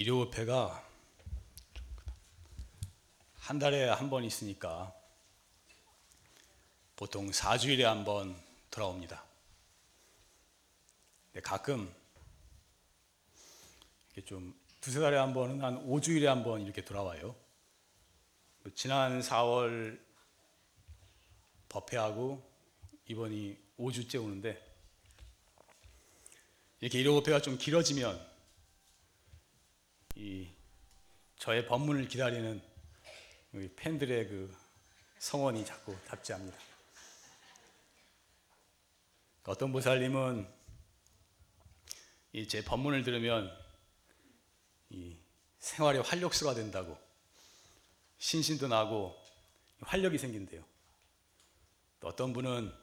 일요일회가 한 달에 한 번 있으니까 보통 4주일에 한 번 돌아옵니다. 근데 가끔 이렇게 좀 두세 달에 한 번은 한 5주일에 한 번 이렇게 돌아와요. 지난 4월 법회하고 이번이 5주째 오는데 이렇게 일요일회가 좀 길어지면 이 저의 법문을 기다리는 우리 팬들의 그 성원이 자꾸 답지합니다. 어떤 보살님은 이 제 법문을 들으면 이 생활의 활력소가 된다고 신신도 나고 활력이 생긴대요. 또 어떤 분은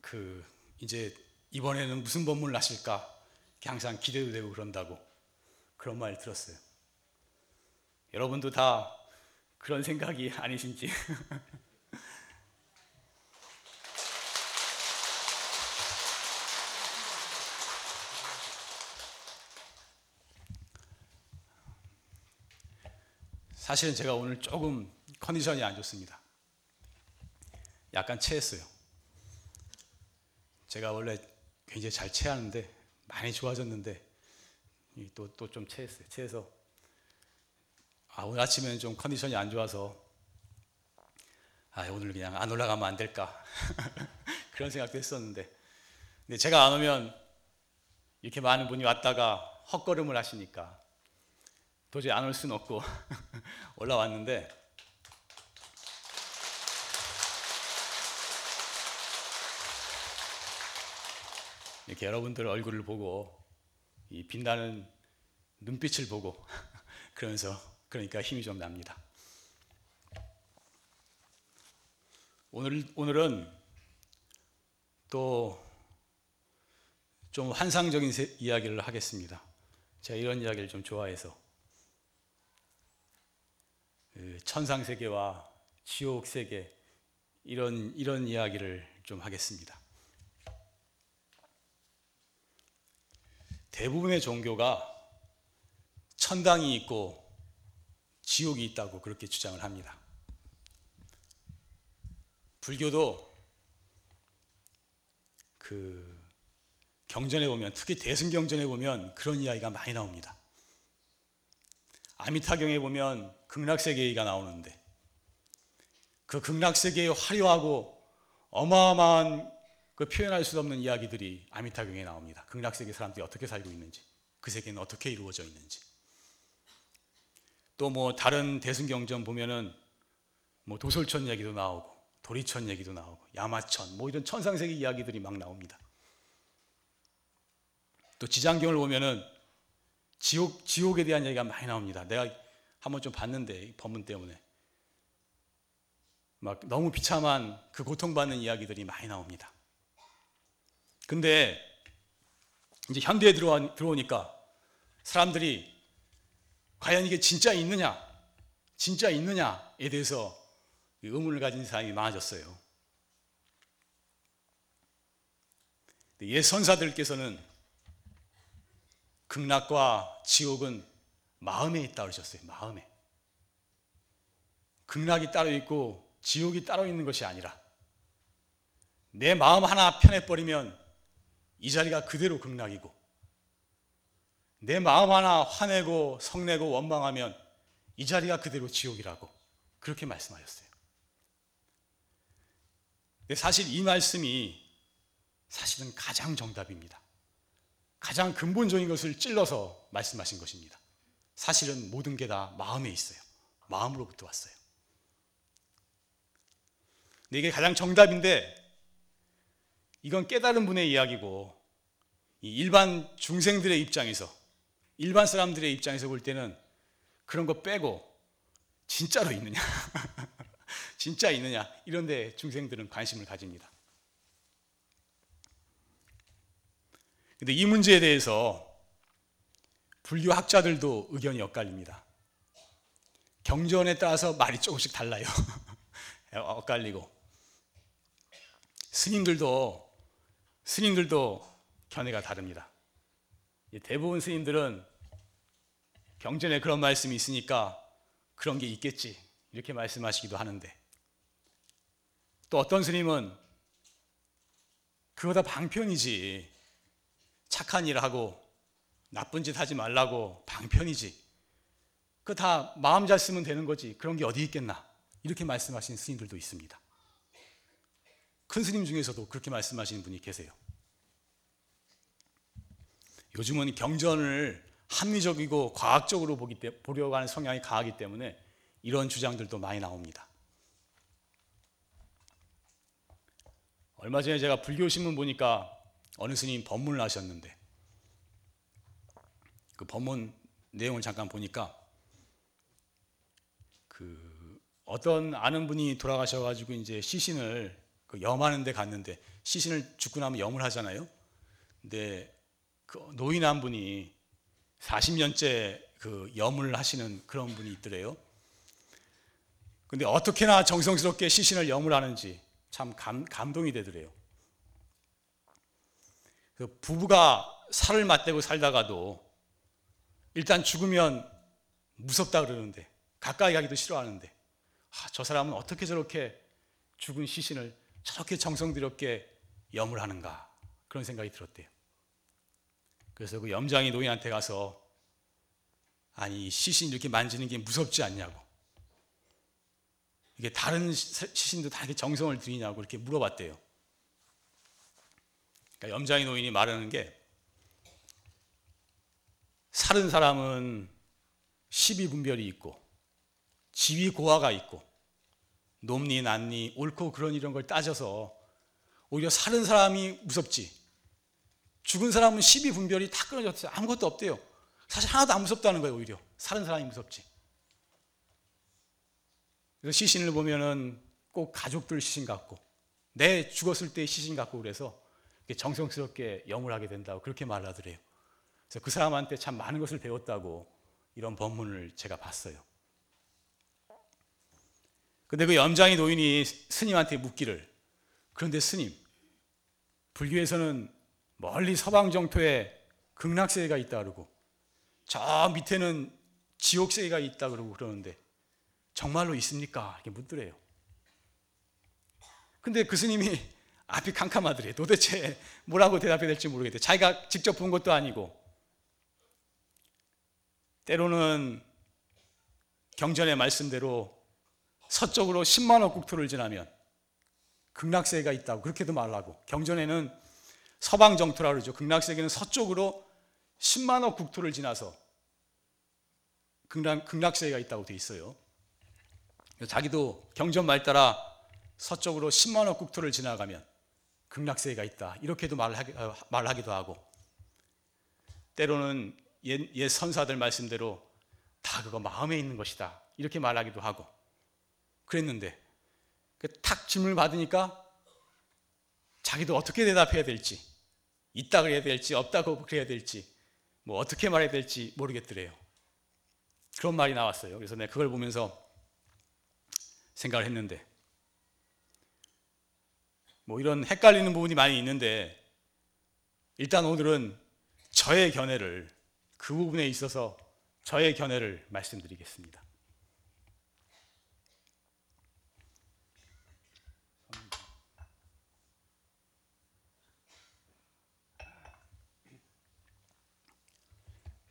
그 이제 이번에는 무슨 법문을 하실까 항상 기대도 되고 그런다고 그런 말 들었어요. 여러분도 다 그런 생각이 아니신지. 사실은 제가 오늘 조금 컨디션이 안 좋습니다. 약간 체했어요. 제가 원래 굉장히 잘 체하는데 많이 좋아졌는데 또 좀 체했어요. 체해서 오늘 아침에는 좀 컨디션이 안 좋아서 오늘 그냥 안 올라가면 안 될까 그런 생각도 했었는데, 근데 제가 안 오면 이렇게 많은 분이 왔다가 헛걸음을 하시니까 도저히 안 올 수는 없고 올라왔는데, 이렇게 여러분들 얼굴을 보고 이 빛나는 눈빛을 보고 그러니까 힘이 좀 납니다. 오늘은 또 좀 환상적인 이야기를 하겠습니다. 제가 이런 이야기를 좀 좋아해서 천상세계와 지옥세계 이런 이야기를 좀 하겠습니다. 대부분의 종교가 천당이 있고 지옥이 있다고 그렇게 주장을 합니다. 불교도 그 경전에 보면, 특히 대승경전에 보면 그런 이야기가 많이 나옵니다. 아미타경에 보면 극락세계가 나오는데, 그 극락세계의 화려하고 어마어마한 그 표현할 수 없는 이야기들이 아미타경에 나옵니다. 극락세계 사람들이 어떻게 살고 있는지, 그 세계는 어떻게 이루어져 있는지. 또 뭐 다른 대승경전 보면은 뭐 도솔천 얘기도 나오고 도리천 얘기도 나오고 야마천 뭐 이런 천상세계 이야기들이 막 나옵니다. 또 지장경을 보면은 지옥에 대한 얘기가 많이 나옵니다. 내가 한번 좀 봤는데 법문 때문에 막 너무 비참한 그 고통받는 이야기들이 많이 나옵니다. 근데 이제 현대에 들어오니까 사람들이 과연 이게 진짜 있느냐에 대해서 의문을 가진 사람이 많아졌어요. 옛 선사들께서는 극락과 지옥은 마음에 있다고 그러셨어요. 마음에. 극락이 따로 있고 지옥이 따로 있는 것이 아니라 내 마음 하나 편해버리면 이 자리가 그대로 극락이고, 내 마음 하나 화내고 성내고 원망하면 이 자리가 그대로 지옥이라고 그렇게 말씀하셨어요. 근데 사실 이 말씀이 사실은 가장 정답입니다. 가장 근본적인 것을 찔러서 말씀하신 것입니다. 사실은 모든 게 다 마음에 있어요. 마음으로부터 왔어요. 근데 이게 가장 정답인데, 이건 깨달은 분의 이야기고, 일반 중생들의 입장에서, 일반 사람들의 입장에서 볼 때는 그런 거 빼고 진짜로 있느냐 진짜 있느냐 이런 데 중생들은 관심을 가집니다. 그런데 이 문제에 대해서 불교 학자들도 의견이 엇갈립니다. 경전에 따라서 말이 조금씩 달라요. 엇갈리고, 스님들도 견해가 다릅니다. 대부분 스님들은 경전에 그런 말씀이 있으니까 그런 게 있겠지 이렇게 말씀하시기도 하는데, 또 어떤 스님은 그거 다 방편이지, 착한 일 하고 나쁜 짓 하지 말라고 방편이지, 그거 다 마음 잘 쓰면 되는 거지 그런 게 어디 있겠나 이렇게 말씀하시는 스님들도 있습니다. 큰 스님 중에서도 그렇게 말씀하시는 분이 계세요. 요즘은 경전을 합리적이고 과학적으로 보려고 하는 성향이 강하기 때문에 이런 주장들도 많이 나옵니다. 얼마 전에 제가 불교신문 보니까 어느 스님 법문을 하셨는데, 그 법문 내용을 잠깐 보니까 그 어떤 아는 분이 돌아가셔가지고 이제 시신을 그 염하는 데 갔는데, 시신을 죽고 나면 염을 하잖아요. 근데 그 노인 한 분이 40년째 그 염을 하시는 그런 분이 있더래요. 근데 어떻게나 정성스럽게 시신을 염을 하는지 참 감동이 되더래요. 그 부부가 살을 맞대고 살다가도 일단 죽으면 무섭다 그러는데, 가까이 가기도 싫어하는데, 저 사람은 어떻게 저렇게 죽은 시신을 저렇게 정성스럽게 염을 하는가 그런 생각이 들었대요. 그래서 그 염장이 노인한테 가서, 아니 시신 이렇게 만지는 게 무섭지 않냐고, 이게 다른 시신도 다 이렇게 정성을 들이냐고 이렇게 물어봤대요. 그러니까 염장이 노인이 말하는 게, 살은 사람은 시비분별이 있고 지위고하가 있고 높니 낮니 옳고 그런 이런 걸 따져서 오히려 살은 사람이 무섭지, 죽은 사람은 시비 분별이 다 끊어졌어요. 아무것도 없대요. 사실 하나도 안 무섭다는 거예요. 오히려 사는 사람이 무섭지. 그래서 시신을 보면은 꼭 가족들 시신 같고 내 죽었을 때의 시신 같고, 그래서 정성스럽게 염을 하게 된다고 그렇게 말하더래요. 그래서 그 사람한테 참 많은 것을 배웠다고 이런 법문을 제가 봤어요. 근데 그 염장이 노인이 스님한테 묻기를, 그런데 스님, 불교에서는 멀리 서방 정토에 극락세계가 있다 그러고 저 밑에는 지옥세계가 있다 그러고 그러는데 정말로 있습니까? 이렇게 묻더래요. 근데 그 스님이 앞이 캄캄하더래요. 도대체 뭐라고 대답해야 될지 모르겠대. 자기가 직접 본 것도 아니고, 때로는 경전의 말씀대로 서쪽으로 10만억 국토를 지나면 극락세계가 있다고 그렇게도 말하고, 경전에는 서방 정토라 그러죠. 극락세계는 서쪽으로 10만억 국토를 지나서 극락세계가 있다고 돼 있어요. 자기도 경전 말 따라 서쪽으로 10만억 국토를 지나가면 극락세계가 있다 이렇게도 말하기도 하고, 때로는 옛 선사들 말씀대로 다 그거 마음에 있는 것이다 이렇게 말하기도 하고 그랬는데, 탁 질문을 받으니까 자기도 어떻게 대답해야 될지, 있다 그래야 될지 없다고 그래야 될지 뭐 어떻게 말해야 될지 모르겠더래요. 그런 말이 나왔어요. 그래서 내가 그걸 보면서 생각을 했는데, 뭐 이런 헷갈리는 부분이 많이 있는데, 일단 오늘은 저의 견해를, 그 부분에 있어서 저의 견해를 말씀드리겠습니다.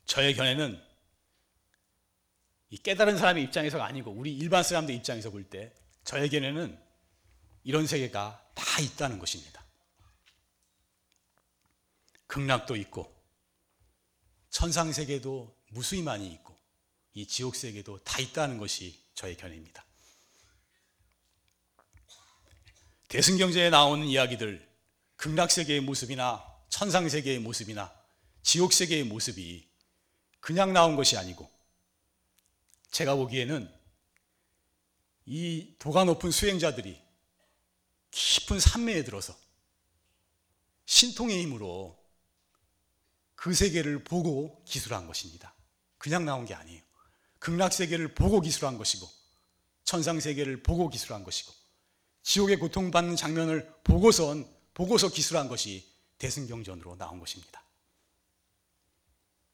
저의 견해는 이 깨달은 사람의 입장에서가 아니고 우리 일반 사람들 입장에서 볼 때 저의 견해는 이런 세계가 다 있다는 것입니다. 극락도 있고 천상세계도 무수히 많이 있고 이 지옥세계도 다 있다는 것이 저의 견해입니다. 대승경전에 나오는 이야기들, 극락세계의 모습이나 천상세계의 모습이나 지옥세계의 모습이 그냥 나온 것이 아니고, 제가 보기에는 이 도가 높은 수행자들이 깊은 삼매에 들어서 신통의 힘으로 그 세계를 보고 기술한 것입니다. 그냥 나온 게 아니에요. 극락세계를 보고 기술한 것이고, 천상세계를 보고 기술한 것이고, 지옥의 고통받는 장면을 보고서 기술한 것이 대승경전으로 나온 것입니다.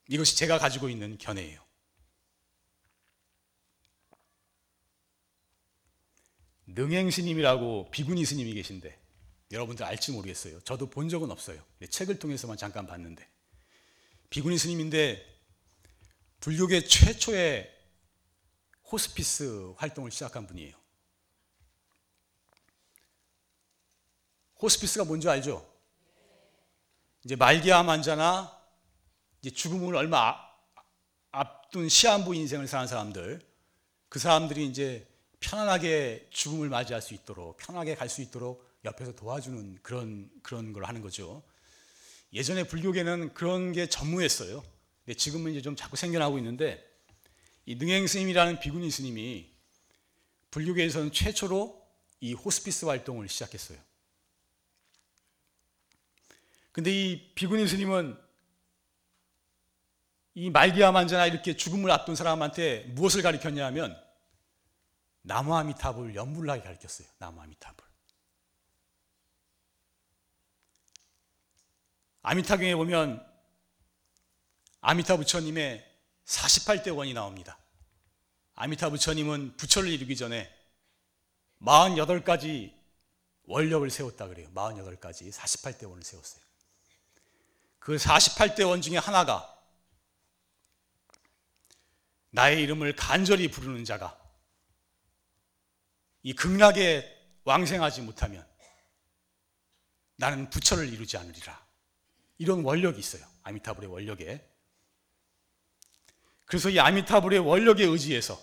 이것이 제가 가지고 있는 견해예요. 능행스님이라고 비구니 스님이 계신데 여러분들 알지 모르겠어요. 저도 본 적은 없어요. 책을 통해서만 잠깐 봤는데, 비구니 스님인데 불교계 최초의 호스피스 활동을 시작한 분이에요. 호스피스가 뭔지 알죠? 이제 말기암 환자나 이제 죽음을 얼마 앞둔 시한부 인생을 사는 사람들, 그 사람들이 이제 편안하게 죽음을 맞이할 수 있도록, 편하게 갈 수 있도록 옆에서 도와주는 그런 걸 하는 거죠. 예전에 불교계는 그런 게 전무했어요. 근데 지금은 이제 좀 자꾸 생겨나고 있는데, 이 능행스님이라는 비구니 스님이 불교계에서는 최초로 이 호스피스 활동을 시작했어요. 근데 이 비구니 스님은 이 말기암 환자나 이렇게 죽음을 앞둔 사람한테 무엇을 가르쳤냐 하면 나무아미타불 염불나게 가르쳤어요. 나무아미타불. 아미타경에 보면 아미타 부처님의 48대 원이 나옵니다. 아미타 부처님은 부처를 이루기 전에 48가지 원력을 세웠다 그래요. 48가지 48대 원을 세웠어요. 그 48대 원 중에 하나가 나의 이름을 간절히 부르는 자가 이 극락에 왕생하지 못하면 나는 부처를 이루지 않으리라. 이런 원력이 있어요. 아미타불의 원력에. 그래서 이 아미타불의 원력에 의지해서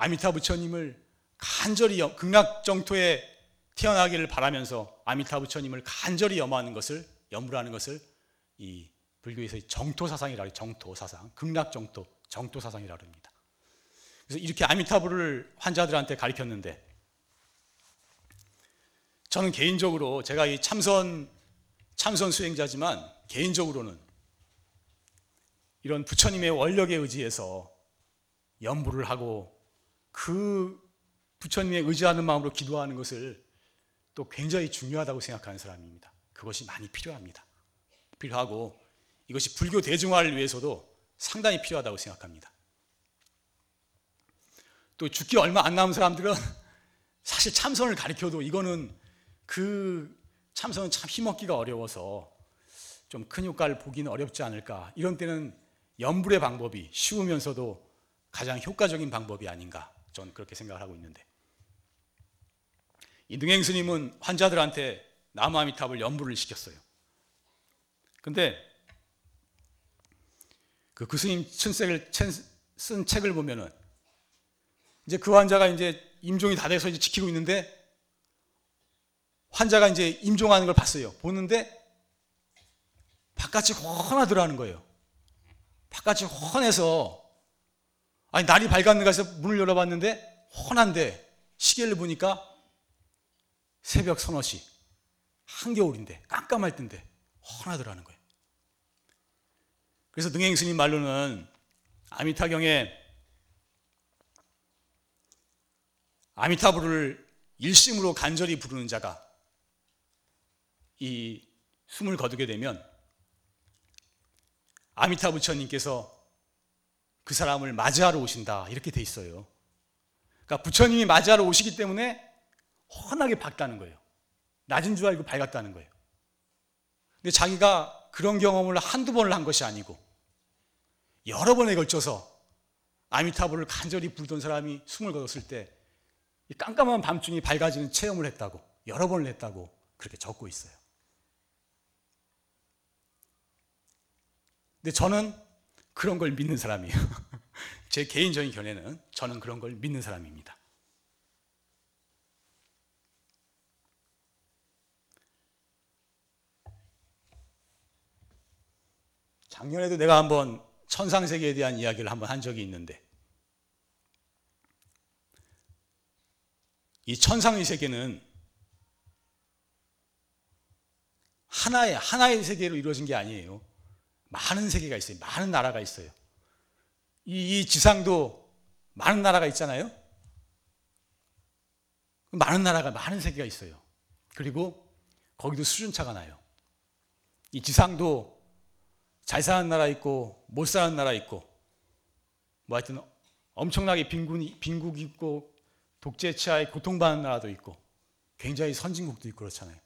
아미타 부처님을 간절히 극락 정토에 태어나기를 바라면서 아미타 부처님을 간절히 염하는 것을, 염불하는 것을 이 불교에서 정토 사상이라고 해요. 정토 사상. 극락 정토, 정토 사상이라고 합니다. 그래서 이렇게 아미타불을 환자들한테 가르쳤는데, 저는 개인적으로, 제가 이 참선 수행자지만 개인적으로는 이런 부처님의 원력에 의지해서 염불을 하고 그 부처님에 의지하는 마음으로 기도하는 것을 또 굉장히 중요하다고 생각하는 사람입니다. 그것이 많이 필요합니다. 필요하고 이것이 불교 대중화를 위해서도 상당히 필요하다고 생각합니다. 또 죽기 얼마 안 남은 사람들은 사실 참선을 가르쳐도 이거는 그 참선은 참 힘없기가 어려워서 좀 큰 효과를 보기는 어렵지 않을까. 이런 때는 염불의 방법이 쉬우면서도 가장 효과적인 방법이 아닌가. 저는 그렇게 생각을 하고 있는데, 이 능행스님은 환자들한테 나무아미타불 염불을 시켰어요. 근데 그 스님 쓴 책을 보면은 이제 그 환자가 이제 임종이 다 돼서 이제 지키고 있는데, 환자가 이제 임종하는 걸 봤어요. 보는데 바깥이 훤하더라는 거예요. 바깥이 훤해서, 아니 날이 밝았는가 해서 문을 열어봤는데 훤한데 시계를 보니까 새벽 3~4시, 한겨울인데 깜깜할 텐데 훤하더라는 거예요. 그래서 능행스님 말로는 아미타경에 아미타불을 일심으로 간절히 부르는 자가 이 숨을 거두게 되면 아미타 부처님께서 그 사람을 맞이하러 오신다, 이렇게 돼 있어요. 그러니까 부처님이 맞이하러 오시기 때문에 환하게 밝다는 거예요. 낮은 줄 알고 밝았다는 거예요. 근데 자기가 그런 경험을 한두 번을 한 것이 아니고 여러 번에 걸쳐서 아미타불을 간절히 부르던 사람이 숨을 거뒀을 때 이 깜깜한 밤중이 밝아지는 체험을 했다고, 여러 번을 했다고 그렇게 적고 있어요. 근데 저는 그런 걸 믿는 사람이에요. 제 개인적인 견해는 저는 그런 걸 믿는 사람입니다. 작년에도 내가 한번 천상세계에 대한 이야기를 한번 한 적이 있는데, 이 천상의 세계는 하나의 세계로 이루어진 게 아니에요. 많은 세계가 있어요. 많은 나라가 있어요. 이 지상도 많은 나라가 있잖아요. 많은 세계가 있어요. 그리고 거기도 수준차가 나요. 이 지상도 잘 사는 나라 있고 못 사는 나라 있고 뭐 하여튼 엄청나게 빈국 있고 독재치하에 고통받는 나라도 있고 굉장히 선진국도 있고 그렇잖아요.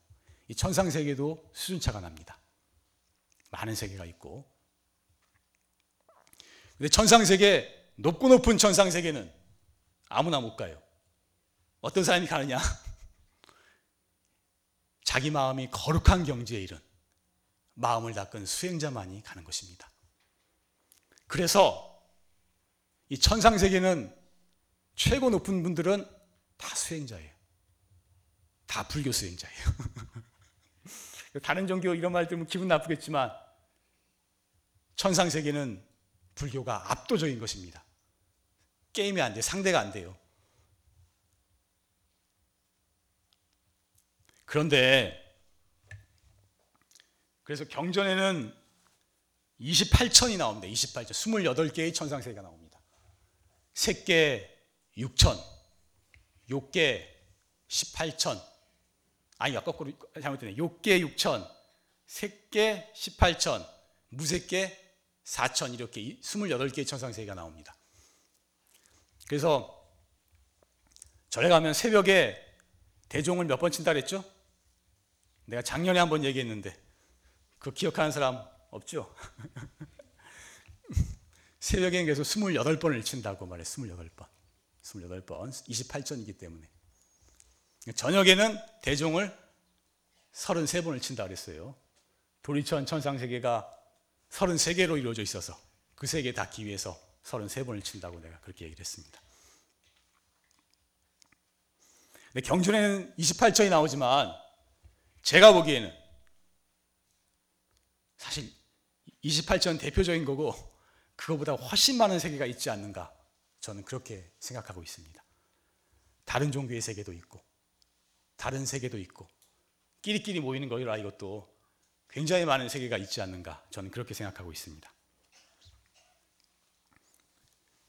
이 천상세계도 수준차가 납니다. 많은 세계가 있고. 근데 천상세계, 높고 높은 천상세계는 아무나 못 가요. 어떤 사람이 가느냐? 자기 마음이 거룩한 경지에 이른 마음을 닦은 수행자만이 가는 것입니다. 그래서 이 천상세계는 최고 높은 분들은 다 수행자예요. 다 불교 수행자예요. 다른 종교 이런 말 들으면 기분 나쁘겠지만 천상세계는 불교가 압도적인 것입니다. 게임이 안 돼요. 상대가 안 돼요. 그런데 그래서 경전에는 28천이 나옵니다. 28천. 28개의 천상세계가 나옵니다. 3개 6천, 6개 18천, 아니, 거꾸로 잘못되네. 6개 6천, 3개 18천, 무색계 4천 이렇게 28개의 천상세계가 나옵니다. 그래서 절에 가면 새벽에 대종을 몇 번 친다 그랬죠? 내가 작년에 한번 얘기했는데 그거 기억하는 사람 없죠? 새벽에는 계속 28번을 친다고 말해. 28번. 28천이기 때문에. 저녁에는 대종을 33번을 친다 그랬어요. 도리천 천상세계가 33개로 이루어져 있어서 그 세 개 닿기 위해서 33번을 친다고 내가 그렇게 얘기를 했습니다. 근데 경전에는 28천이 나오지만 제가 보기에는 사실 28천 대표적인 거고 그거보다 훨씬 많은 세계가 있지 않는가 저는 그렇게 생각하고 있습니다. 다른 종교의 세계도 있고 다른 세계도 있고 끼리끼리 모이는 거라 이것도 굉장히 많은 세계가 있지 않는가 저는 그렇게 생각하고 있습니다.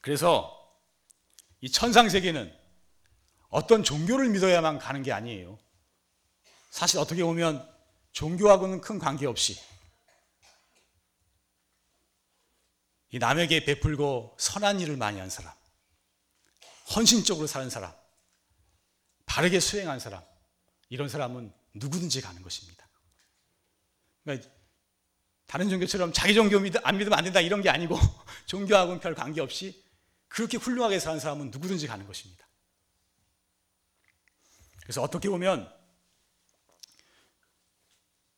그래서 이 천상세계는 어떤 종교를 믿어야만 가는 게 아니에요. 사실 어떻게 보면 종교하고는 큰 관계없이 이 남에게 베풀고 선한 일을 많이 한 사람, 헌신적으로 사는 사람, 바르게 수행한 사람, 이런 사람은 누구든지 가는 것입니다. 그러니까 다른 종교처럼 자기 종교 안 믿으면 안 된다 이런 게 아니고 종교하고는 별 관계없이 그렇게 훌륭하게 사는 사람은 누구든지 가는 것입니다. 그래서 어떻게 보면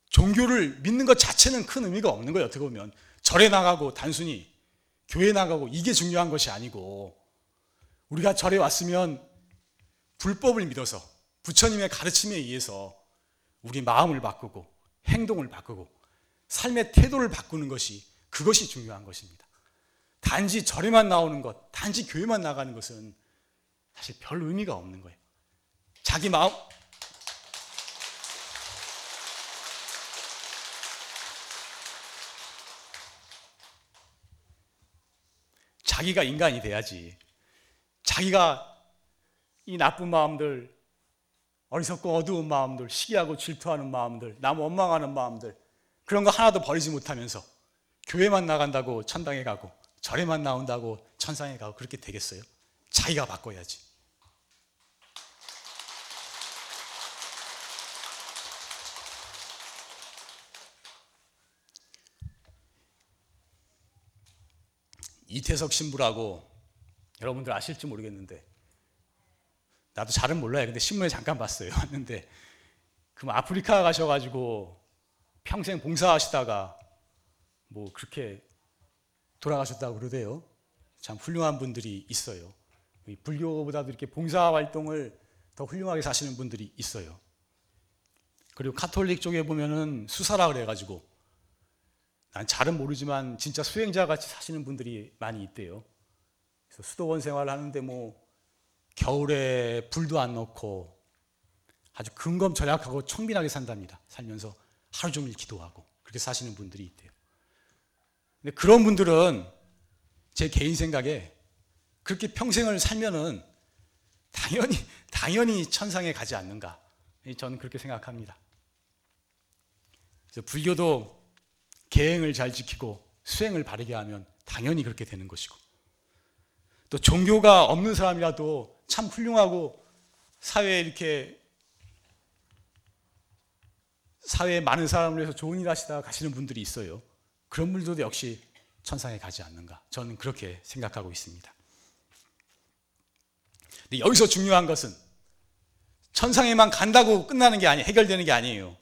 종교를 믿는 것 자체는 큰 의미가 없는 거예요. 어떻게 보면 절에 나가고 단순히 교회에 나가고 이게 중요한 것이 아니고 우리가 절에 왔으면 불법을 믿어서 부처님의 가르침에 의해서 우리 마음을 바꾸고 행동을 바꾸고 삶의 태도를 바꾸는 것이 그것이 중요한 것입니다. 단지 절에만 나오는 것, 단지 교회만 나가는 것은 사실 별 의미가 없는 거예요. 자기가 인간이 돼야지 자기가 이 나쁜 마음들, 어리석고 어두운 마음들, 시기하고 질투하는 마음들, 남 원망하는 마음들 그런 거 하나도 버리지 못하면서 교회만 나간다고 천당에 가고 절에만 나온다고 천상에 가고 그렇게 되겠어요? 자기가 바꿔야지. 이태석 신부라고 여러분들 아실지 모르겠는데 나도 잘은 몰라요. 근데 신문에 잠깐 봤어요. 왔는데 그럼 아프리카 가셔가지고 평생 봉사하시다가 뭐 그렇게 돌아가셨다고 그러대요. 참 훌륭한 분들이 있어요. 불교보다도 이렇게 봉사 활동을 더 훌륭하게 사시는 분들이 있어요. 그리고 카톨릭 쪽에 보면은 수사라 그래가지고 난 잘은 모르지만 진짜 수행자 같이 사시는 분들이 많이 있대요. 그래서 수도원 생활을 하는데 뭐 겨울에 불도 안 넣고 아주 근검절약하고 청빈하게 산답니다. 살면서 하루 종일 기도하고 그렇게 사시는 분들이 있대요. 근데 그런 분들은 제 개인 생각에 그렇게 평생을 살면은 당연히 천상에 가지 않는가 저는 그렇게 생각합니다. 그래서 불교도 계행을 잘 지키고 수행을 바르게 하면 당연히 그렇게 되는 것이고, 또 종교가 없는 사람이라도 참 훌륭하고 사회에 이렇게 사회에 많은 사람을 위해서 좋은 일 하시다가 가시는 분들이 있어요. 그런 분들도 역시 천상에 가지 않는가, 저는 그렇게 생각하고 있습니다. 근데 여기서 중요한 것은 천상에만 간다고 끝나는 게 아니에요. 해결되는 게 아니에요.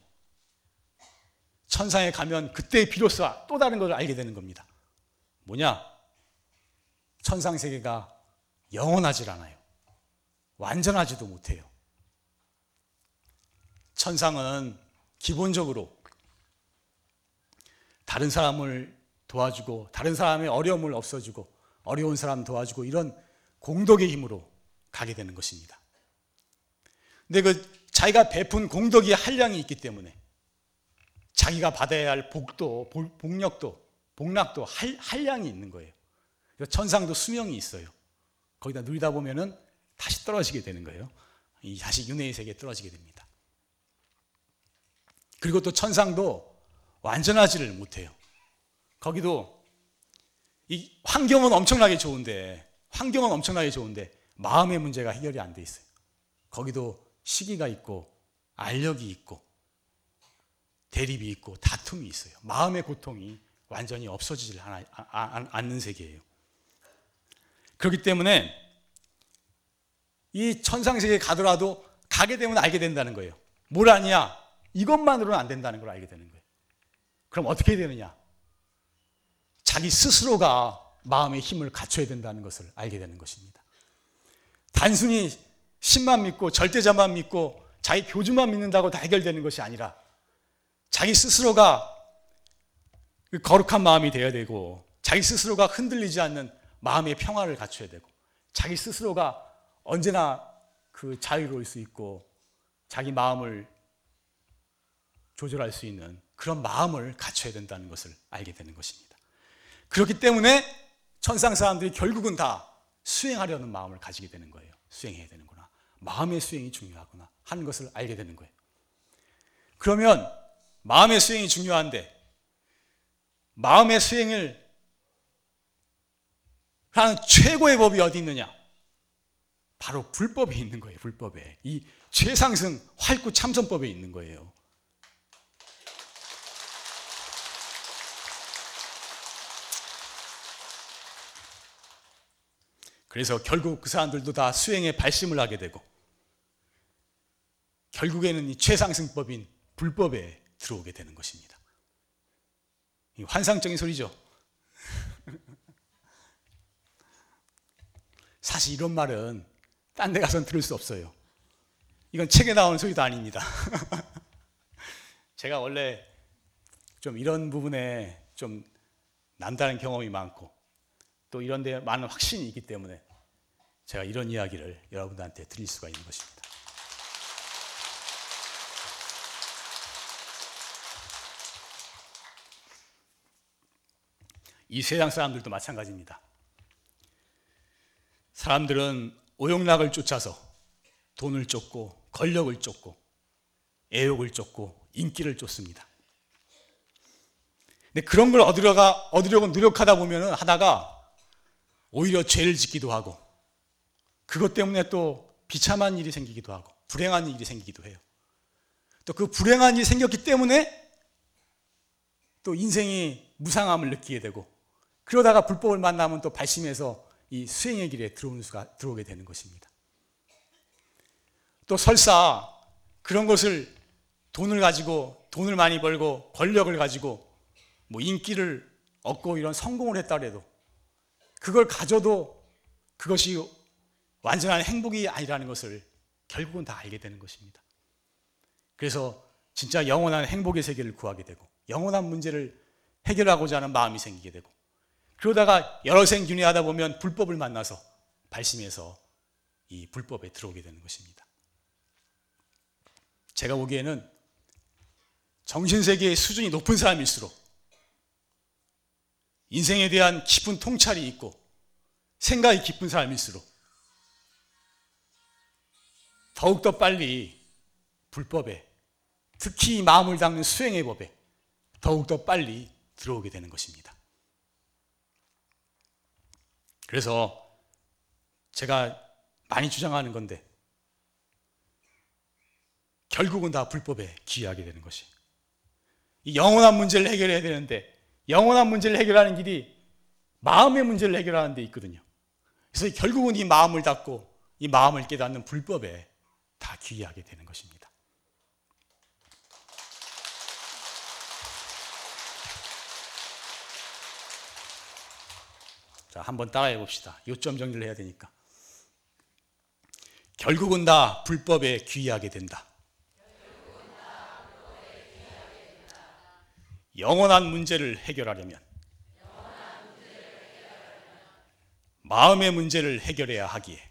천상에 가면 그때 비로소 또 다른 걸 알게 되는 겁니다. 뭐냐? 천상 세계가 영원하지 않아요. 완전하지도 못해요. 천상은 기본적으로 다른 사람을 도와주고, 다른 사람의 어려움을 없어주고, 어려운 사람 도와주고, 이런 공덕의 힘으로 가게 되는 것입니다. 근데 그 자기가 베푼 공덕의 한량이 있기 때문에 자기가 받아야 할 복도, 복력도, 복락도 한량이 있는 거예요. 천상도 수명이 있어요. 거기다 누리다 보면은 다시 떨어지게 되는 거예요. 다시 윤회의 세계에 떨어지게 됩니다. 그리고 또 천상도 완전하지를 못해요. 거기도 이 환경은 엄청나게 좋은데 마음의 문제가 해결이 안 돼 있어요. 거기도 시기가 있고 알력이 있고 대립이 있고 다툼이 있어요. 마음의 고통이 완전히 없어지질 않는 세계예요. 그렇기 때문에 이 천상세계에 가더라도 가게 되면 알게 된다는 거예요. 뭘 아냐? 이것만으로는 안 된다는 걸 알게 되는 거예요. 그럼 어떻게 되느냐? 자기 스스로가 마음의 힘을 갖춰야 된다는 것을 알게 되는 것입니다. 단순히 신만 믿고 절대자만 믿고 자기 교주만 믿는다고 다 해결되는 것이 아니라 자기 스스로가 거룩한 마음이 되어야 되고, 자기 스스로가 흔들리지 않는 마음의 평화를 갖춰야 되고, 자기 스스로가 언제나 그 자유로울 수 있고 자기 마음을 조절할 수 있는 그런 마음을 갖춰야 된다는 것을 알게 되는 것입니다. 그렇기 때문에 천상 사람들이 결국은 다 수행하려는 마음을 가지게 되는 거예요. 수행해야 되는구나, 마음의 수행이 중요하구나 하는 것을 알게 되는 거예요. 그러면 마음의 수행이 중요한데, 마음의 수행을 하는 최고의 법이 어디 있느냐? 바로 불법에 있는 거예요. 불법에, 이 최상승 활구 참선법에 있는 거예요. 그래서 결국 그 사람들도 다 수행에 발심을 하게 되고 결국에는 이 최상승법인 불법에 들어오게 되는 것입니다. 환상적인 소리죠. 사실 이런 말은 딴 데 가서는 들을 수 없어요. 이건 책에 나오는 소리도 아닙니다. 제가 원래 좀 이런 부분에 좀 남다른 경험이 많고 또 이런 데 많은 확신이 있기 때문에 제가 이런 이야기를 여러분들한테 드릴 수가 있는 것입니다. 이 세상 사람들도 마찬가지입니다. 사람들은 오욕락을 쫓아서 돈을 쫓고 권력을 쫓고 애욕을 쫓고 인기를 쫓습니다. 근데 그런 걸 얻으려고 노력하다 보면은 하다가 오히려 죄를 짓기도 하고, 그것 때문에 또 비참한 일이 생기기도 하고 불행한 일이 생기기도 해요. 또 그 불행한 일이 생겼기 때문에 또 인생이 무상함을 느끼게 되고, 그러다가 불법을 만나면 또 발심해서 이 수행의 길에 들어오게 되는 것입니다. 또 설사 그런 것을 돈을 가지고, 돈을 많이 벌고 권력을 가지고 뭐 인기를 얻고 이런 성공을 했다 해도 그걸 가져도 그것이 완전한 행복이 아니라는 것을 결국은 다 알게 되는 것입니다. 그래서 진짜 영원한 행복의 세계를 구하게 되고 영원한 문제를 해결하고자 하는 마음이 생기게 되고, 그러다가 여러 생균회하다 보면 불법을 만나서 발심해서 이 불법에 들어오게 되는 것입니다. 제가 보기에는 정신세계의 수준이 높은 사람일수록 인생에 대한 깊은 통찰이 있고 생각이 깊은 사람일수록 더욱더 빨리 불법에, 특히 마음을 닦는 수행의 법에 더욱더 빨리 들어오게 되는 것입니다. 그래서 제가 많이 주장하는 건데 결국은 다 불법에 기여하게 되는 것이, 이 영원한 문제를 해결해야 되는데 영원한 문제를 해결하는 길이 마음의 문제를 해결하는 데 있거든요. 그래서 결국은 이 마음을 닫고 이 마음을 깨닫는 불법에 다 기여하게 되는 것입니다. 자, 한번 따라해 봅시다. 요점 정리를 해야 되니까. 결국은 다 불법에 귀의하게 된다. 영원한 문제를 해결하려면 마음의 문제를 해결해야 하기에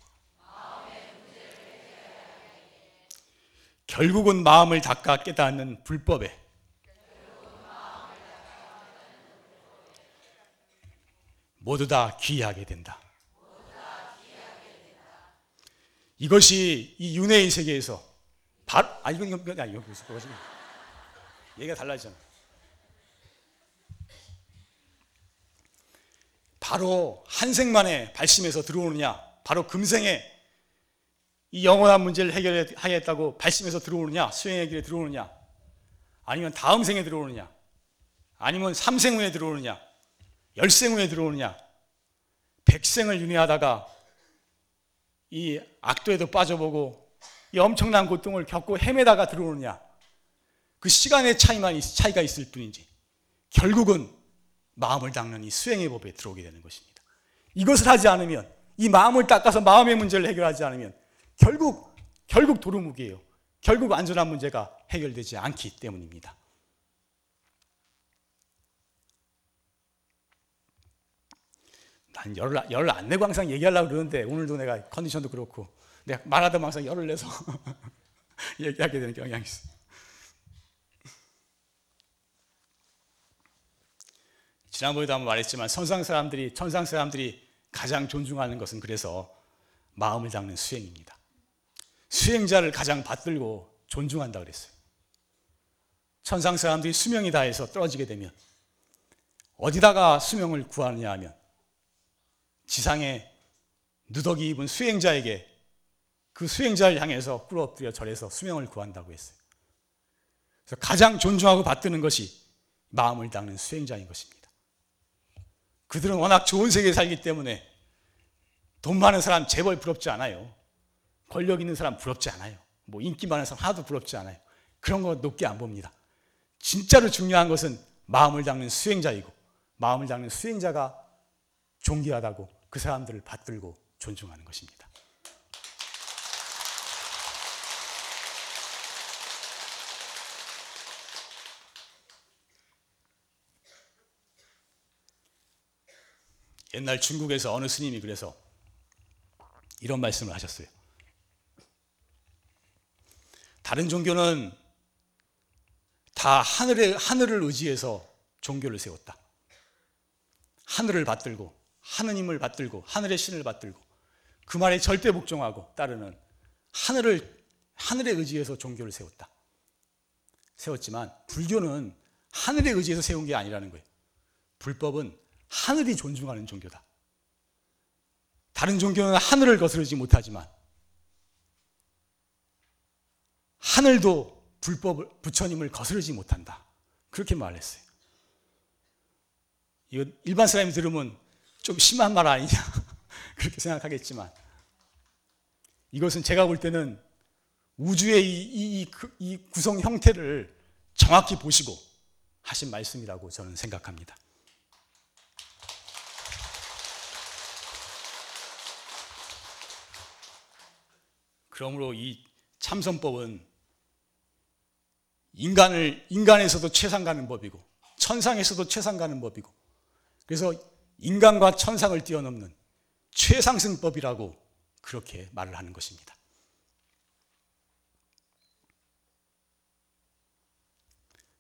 결국은 마음을 닦아 깨닫는 불법에 모두 다 귀의하게 된다. 이것이 이 윤회의 세계에서 바로, 얘기가 달라지잖아. 바로 한 생만에 발심해서 들어오느냐, 바로 금생에 이 영원한 문제를 해결하겠다고 발심해서 들어오느냐, 수행의 길에 들어오느냐, 아니면 다음 생에 들어오느냐, 아니면 3생 후에 들어오느냐, 10생 후에 들어오느냐, 100생을 윤회하다가 이 악도에도 빠져보고 이 엄청난 고통을 겪고 헤매다가 들어오느냐, 그 시간의 차이가 있을 뿐이지 결국은 마음을 닦는 이 수행의 법에 들어오게 되는 것입니다. 이것을 하지 않으면, 이 마음을 닦아서 마음의 문제를 해결하지 않으면 결국 도루묵이에요. 결국 안전한 문제가 해결되지 않기 때문입니다. 난 열을 안 내고 항상 얘기하려고 그러는데 오늘도 내가 컨디션도 그렇고 내가 말하다 보면 항상 열을 내서 얘기하게 되는 경향이 있어. 지난번에도 한번 말했지만 천상 사람들이 가장 존중하는 것은 그래서 마음을 닦는 수행입니다. 수행자를 가장 받들고 존중한다 그랬어요. 천상 사람들이 수명이 다해서 떨어지게 되면 어디다가 수명을 구하느냐 하면 지상에 누더기 입은 수행자에게, 그 수행자를 향해서 꿇어엎드려 절해서 수명을 구한다고 했어요. 그래서 가장 존중하고 받드는 것이 마음을 닦는 수행자인 것입니다. 그들은 워낙 좋은 세계에 살기 때문에 돈 많은 사람 제발 부럽지 않아요. 권력 있는 사람 부럽지 않아요. 뭐 인기 많은 사람 하나도 부럽지 않아요. 그런 거 높게 안 봅니다. 진짜로 중요한 것은 마음을 닦는 수행자이고, 마음을 닦는 수행자가 존귀하다고 그 사람들을 받들고 존중하는 것입니다. 옛날 중국에서 어느 스님이 그래서 이런 말씀을 하셨어요. 다른 종교는 다 하늘을 의지해서 종교를 세웠다. 하늘을 받들고 하느님을 받들고 하늘의 신을 받들고 그 말에 절대 복종하고 따르는 하늘에 의지해서 종교를 세웠지만 불교는 하늘에 의지해서 세운 게 아니라는 거예요. 불법은 하늘이 존중하는 종교다. 다른 종교는 하늘을 거스르지 못하지만 하늘도 부처님을 거스르지 못한다. 그렇게 말했어요. 이거 일반 사람이 들으면 좀 심한 말 아니냐 그렇게 생각하겠지만 이것은 제가 볼 때는 우주의 이 구성 형태를 정확히 보시고 하신 말씀이라고 저는 생각합니다. 그러므로 이 참선법은 인간에서도 최상 가는 법이고 천상에서도 최상 가는 법이고, 그래서 인간과 천상을 뛰어넘는 최상승법이라고 그렇게 말을 하는 것입니다.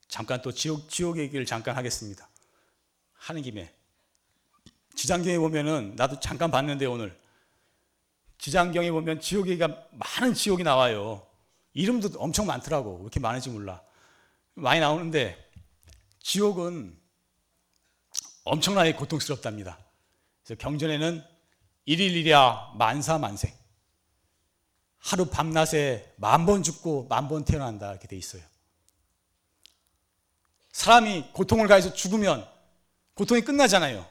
잠깐 또 지옥 얘기를 잠깐 하겠습니다. 하는 김에 지장경에 보면은, 나도 잠깐 봤는데 오늘 지장경에 보면 지옥 얘기가 많은 지옥이 나와요. 이름도 엄청 많더라고. 왜 이렇게 많은지 몰라. 많이 나오는데 지옥은 엄청나게 고통스럽답니다. 그래서 경전에는 일일이랴 만사만생, 하루 밤낮에 10,000번 죽고 10,000번 태어난다 이렇게 돼 있어요. 사람이 고통을 가해서 죽으면 고통이 끝나잖아요.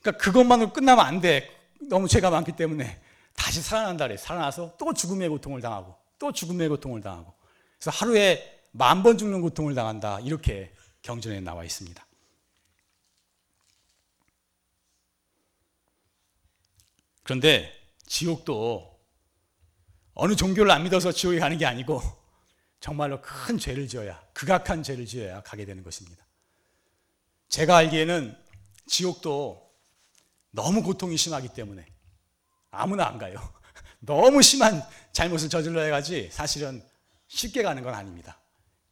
그러니까 그것만으로 끝나면 안 돼. 너무 죄가 많기 때문에 다시 살아난다 그래. 살아나서 또 죽음의 고통을 당하고 또 죽음의 고통을 당하고, 그래서 하루에 10,000번 죽는 고통을 당한다 이렇게 경전에 나와 있습니다. 그런데 지옥도 어느 종교를 안 믿어서 지옥에 가는 게 아니고 정말로 큰 죄를 지어야, 극악한 죄를 지어야 가게 되는 것입니다. 제가 알기에는 지옥도 너무 고통이 심하기 때문에 아무나 안 가요. 너무 심한 잘못을 저질러야 가지 사실은 쉽게 가는 건 아닙니다.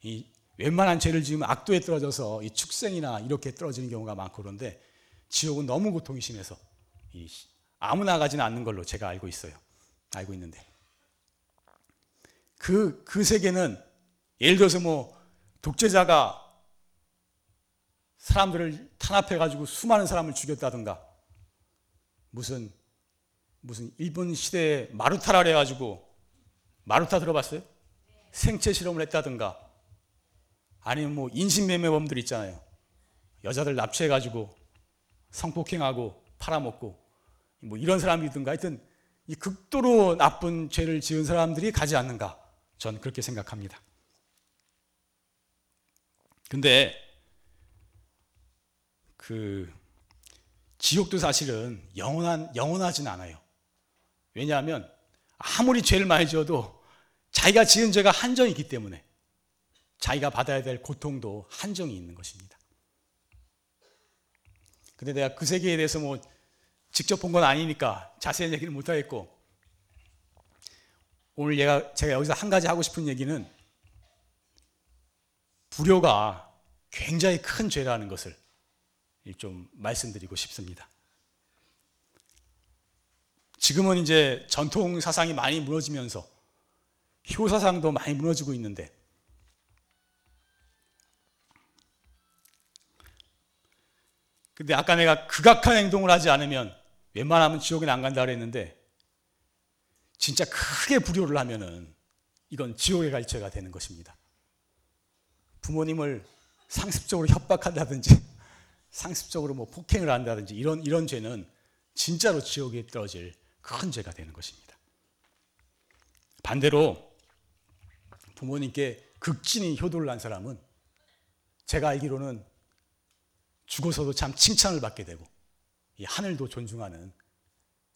이 웬만한 죄를 지으면 악도에 떨어져서 이 축생이나 이렇게 떨어지는 경우가 많고, 그런데 지옥은 너무 고통이 심해서 이 아무나 가지는 않는 걸로 제가 알고 있어요. 알고 있는데 그 세계는 예를 들어서 뭐 독재자가 사람들을 탄압해가지고 수많은 사람을 죽였다든가, 무슨 일본 시대에 마루타라 해가지고, 마루타 들어봤어요? 생체 실험을 했다든가, 아니면 뭐 인신매매범들 있잖아요. 여자들 납치해가지고 성폭행하고 팔아먹고 뭐 이런 사람이든가, 하여튼 이 극도로 나쁜 죄를 지은 사람들이 가지 않는가, 전 그렇게 생각합니다. 근데 그 지옥도 사실은 영원하진 않아요. 왜냐하면 아무리 죄를 많이 지어도 자기가 지은 죄가 한정이 있기 때문에 자기가 받아야 될 고통도 한정이 있는 것입니다. 근데 내가 그 세계에 대해서 뭐 직접 본 건 아니니까 자세한 얘기를 못하겠고, 오늘 제가 여기서 한 가지 하고 싶은 얘기는 불효가 굉장히 큰 죄라는 것을 좀 말씀드리고 싶습니다. 지금은 이제 전통 사상이 많이 무너지면서 효 사상도 많이 무너지고 있는데, 근데 아까 내가 극악한 행동을 하지 않으면 웬만하면 지옥에 안 간다 그랬는데, 진짜 크게 불효를 하면은 이건 지옥의 갈채가 되는 것입니다. 부모님을 상습적으로 협박한다든지, 상습적으로 뭐 폭행을 한다든지, 이런 죄는 진짜로 지옥에 떨어질 큰 죄가 되는 것입니다. 반대로 부모님께 극진히 효도를 한 사람은 제가 알기로는 죽어서도 참 칭찬을 받게 되고, 이 하늘도 존중하는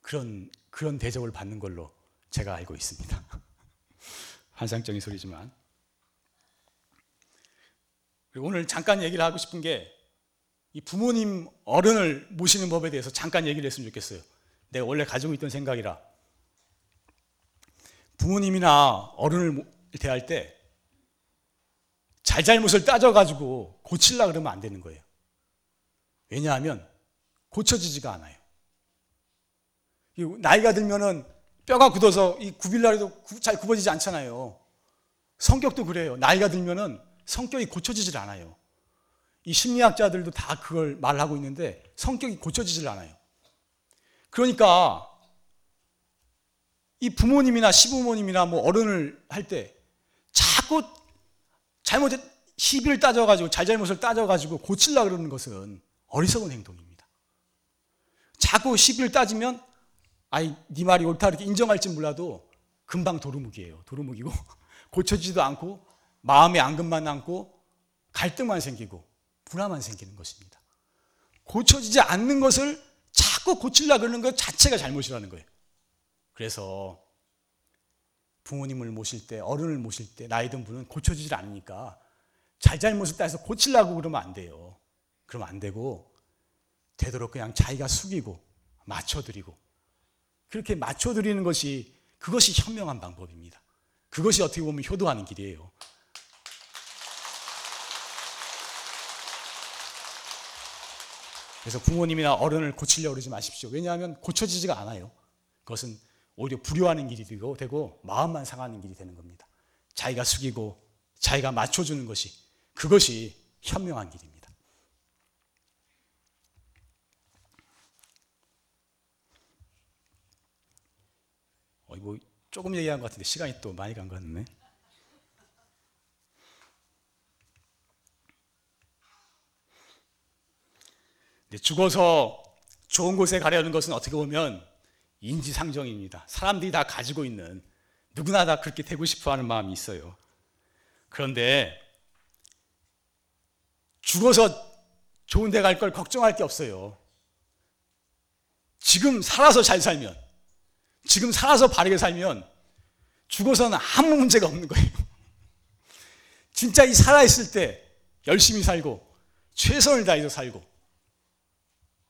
그런 대접을 받는 걸로 제가 알고 있습니다. 환상적인 소리지만. 그리고 오늘 잠깐 얘기를 하고 싶은 게, 이 부모님 어른을 모시는 법에 대해서 잠깐 얘기를 했으면 좋겠어요. 내가 원래 가지고 있던 생각이라. 부모님이나 어른을 대할 때 잘잘못을 따져가지고 고치려고 그러면 안 되는 거예요. 왜냐하면 고쳐지지가 않아요. 나이가 들면은 뼈가 굳어서 이 굽일라 해도 잘 굽어지지 않잖아요. 성격도 그래요. 나이가 들면은 성격이 고쳐지질 않아요. 이 심리학자들도 다 그걸 말하고 있는데 성격이 고쳐지질 않아요. 그러니까 이 부모님이나 시부모님이나 뭐 어른을 할 때 자꾸 시비를 따져가지고 잘잘못을 따져가지고 고치려고 그러는 것은 어리석은 행동입니다. 자꾸 시비를 따지면 아이 네 말이 옳다 이렇게 인정할지 몰라도 금방 도루묵이에요. 도루묵이고 고쳐지지도 않고 마음의 앙금만 남고 갈등만 생기고 불화만 생기는 것입니다. 고쳐지지 않는 것을 자꾸 고치려고 하는 것 자체가 잘못이라는 거예요. 그래서 부모님을 모실 때, 어른을 모실 때 나이 든 분은 고쳐지질 않으니까 잘잘못을 따서 고치려고 그러면 안 돼요. 그러면 안 되고 되도록 그냥 자기가 숙이고 맞춰드리고, 그렇게 맞춰드리는 것이, 그것이 현명한 방법입니다. 그것이 어떻게 보면 효도하는 길이에요. 그래서 부모님이나 어른을 고치려고 그러지 마십시오. 왜냐하면 고쳐지지가 않아요. 그것은 오히려 불효하는 길이 되고 마음만 상하는 길이 되는 겁니다. 자기가 숙이고 자기가 맞춰주는 것이, 그것이 현명한 길입니다. 가지고 조금 얘기한 것 같은데 시간이 또 많이 간 것 같네. 죽어서 좋은 곳에 가려는 것은 어떻게 보면 인지상정입니다. 사람들이 다 가지고 있는, 누구나 다 그렇게 되고 싶어하는 마음이 있어요. 그런데 죽어서 좋은 데 갈 걸 걱정할 게 없어요. 지금 살아서 잘 살면, 지금 살아서 바르게 살면 죽어서는 아무 문제가 없는 거예요. 진짜 이 살아있을 때 열심히 살고 최선을 다해서 살고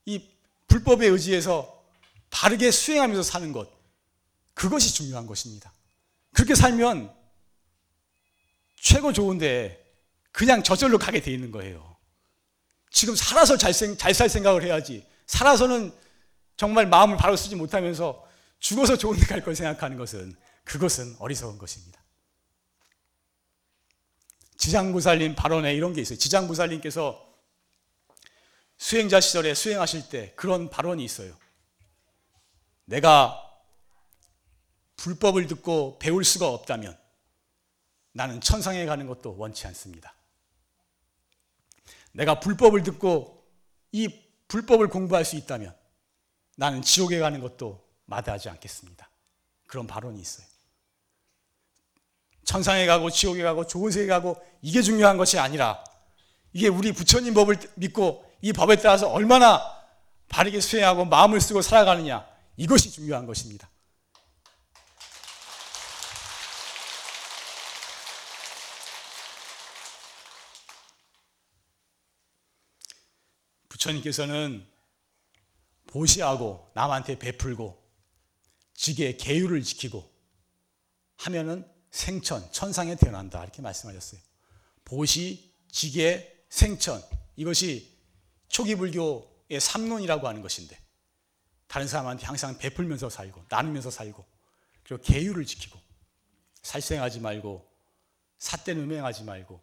이 불법에 의지해서 바르게 수행하면서 사는 것, 그것이 중요한 것입니다. 그렇게 살면 최고 좋은데 그냥 저절로 가게 돼 있는 거예요. 지금 살아서 잘 살 생각을 해야지, 살아서는 정말 마음을 바로 쓰지 못하면서 죽어서 좋은 데 갈 걸 생각하는 것은, 그것은 어리석은 것입니다. 지장보살님 발언에 이런 게 있어요. 지장보살님께서 수행자 시절에 수행하실 때 그런 발언이 있어요. 내가 불법을 듣고 배울 수가 없다면 나는 천상에 가는 것도 원치 않습니다. 내가 불법을 듣고 이 불법을 공부할 수 있다면 나는 지옥에 가는 것도 마다하지 않겠습니다. 그런 발언이 있어요. 천상에 가고 지옥에 가고 좋은 세계에 가고 이게 중요한 것이 아니라, 이게 우리 부처님 법을 믿고 이 법에 따라서 얼마나 바르게 수행하고 마음을 쓰고 살아가느냐, 이것이 중요한 것입니다. 부처님께서는 보시하고 남한테 베풀고 직의 계율을 지키고 하면은 생천, 천상에 태어난다, 이렇게 말씀하셨어요. 보시, 직의, 생천, 이것이 초기 불교의 삼론이라고 하는 것인데, 다른 사람한테 항상 베풀면서 살고 나누면서 살고 그리고 계율을 지키고 살생하지 말고 삿된 음행하지 말고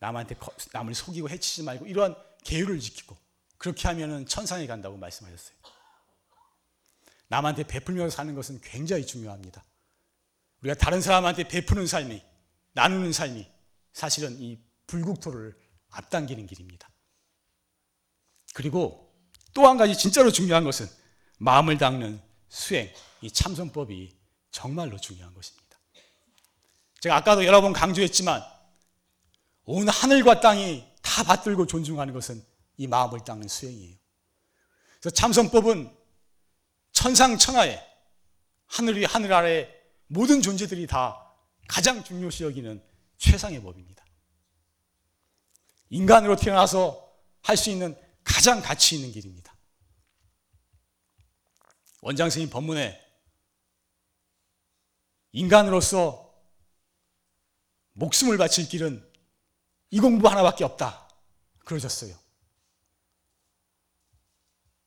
남한테 남을 속이고 해치지 말고 이러한 계율을 지키고, 그렇게 하면은 천상에 간다고 말씀하셨어요. 남한테 베풀면서 사는 것은 굉장히 중요합니다. 우리가 다른 사람한테 베푸는 삶이, 나누는 삶이 사실은 이 불국토를 앞당기는 길입니다. 그리고 또 한 가지 진짜로 중요한 것은 마음을 닦는 수행, 이 참선법이 정말로 중요한 것입니다. 제가 아까도 여러 번 강조했지만 온 하늘과 땅이 다 받들고 존중하는 것은 이 마음을 닦는 수행이에요. 그래서 참선법은 천상천하에, 하늘 위 하늘 아래 모든 존재들이 다 가장 중요시 여기는 최상의 법입니다. 인간으로 태어나서 할 수 있는 가장 가치 있는 길입니다. 원장스님 법문에 인간으로서 목숨을 바칠 길은 이 공부 하나밖에 없다, 그러셨어요.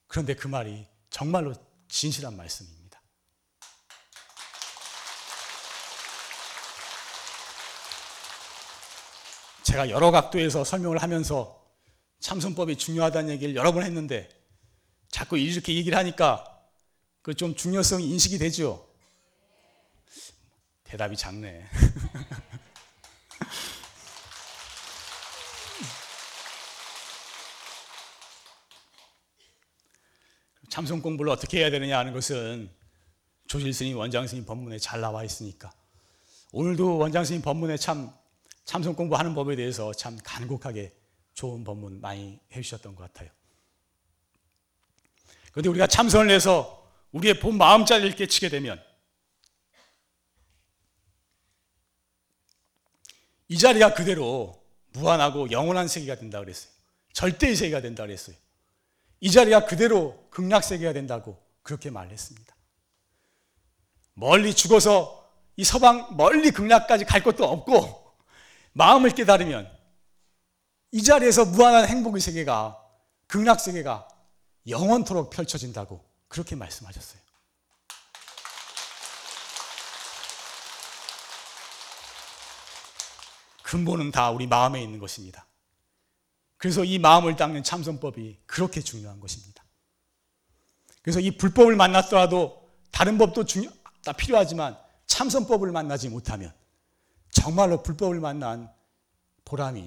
그런데 그 말이 정말로 진실한 말씀입니다. 제가 여러 각도에서 설명을 하면서 참선법이 중요하다는 얘기를 여러 번 했는데 자꾸 이렇게 얘기를 하니까 그 좀 중요성이 인식이 되죠? 대답이 작네. 참선 공부를 어떻게 해야 되느냐 하는 것은 조실스님, 원장스님 법문에 잘 나와 있으니까, 오늘도 원장스님 법문에 참 참선 공부하는 법에 대해서 참 간곡하게 좋은 법문 많이 해주셨던 것 같아요. 그런데 우리가 참선을 해서 우리의 본 마음자리를 깨치게 되면 이 자리가 그대로 무한하고 영원한 세계가 된다 그랬어요. 절대의 세계가 된다 그랬어요. 이 자리가 그대로 극락세계가 된다고 그렇게 말했습니다. 멀리 죽어서 이 서방 멀리 극락까지 갈 것도 없고, 마음을 깨달으면 이 자리에서 무한한 행복의 세계가, 극락세계가 영원토록 펼쳐진다고 그렇게 말씀하셨어요. 근본은 다 우리 마음에 있는 것입니다. 그래서 이 마음을 닦는 참선법이 그렇게 중요한 것입니다. 그래서 이 불법을 만났더라도 다른 법도 다 필요하지만 참선법을 만나지 못하면 정말로 불법을 만난 보람이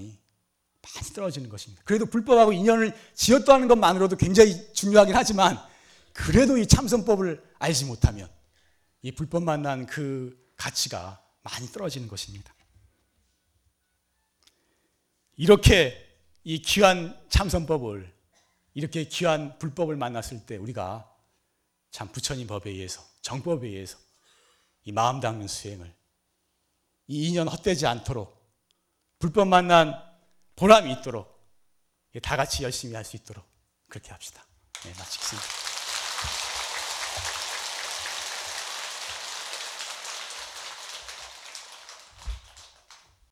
많이 떨어지는 것입니다. 그래도 불법하고 인연을 지었다는 것만으로도 굉장히 중요하긴 하지만 그래도 이 참선법을 알지 못하면 이 불법 만난 그 가치가 많이 떨어지는 것입니다. 이렇게 이 귀한 참선법을, 이렇게 귀한 불법을 만났을 때 우리가 참 부처님 법에 의해서, 정법에 의해서 이 마음 닦는 수행을, 이 인연 헛되지 않도록, 불법 만난 보람이 있도록 다 같이 열심히 할 수 있도록 그렇게 합시다. 네, 마치겠습니다.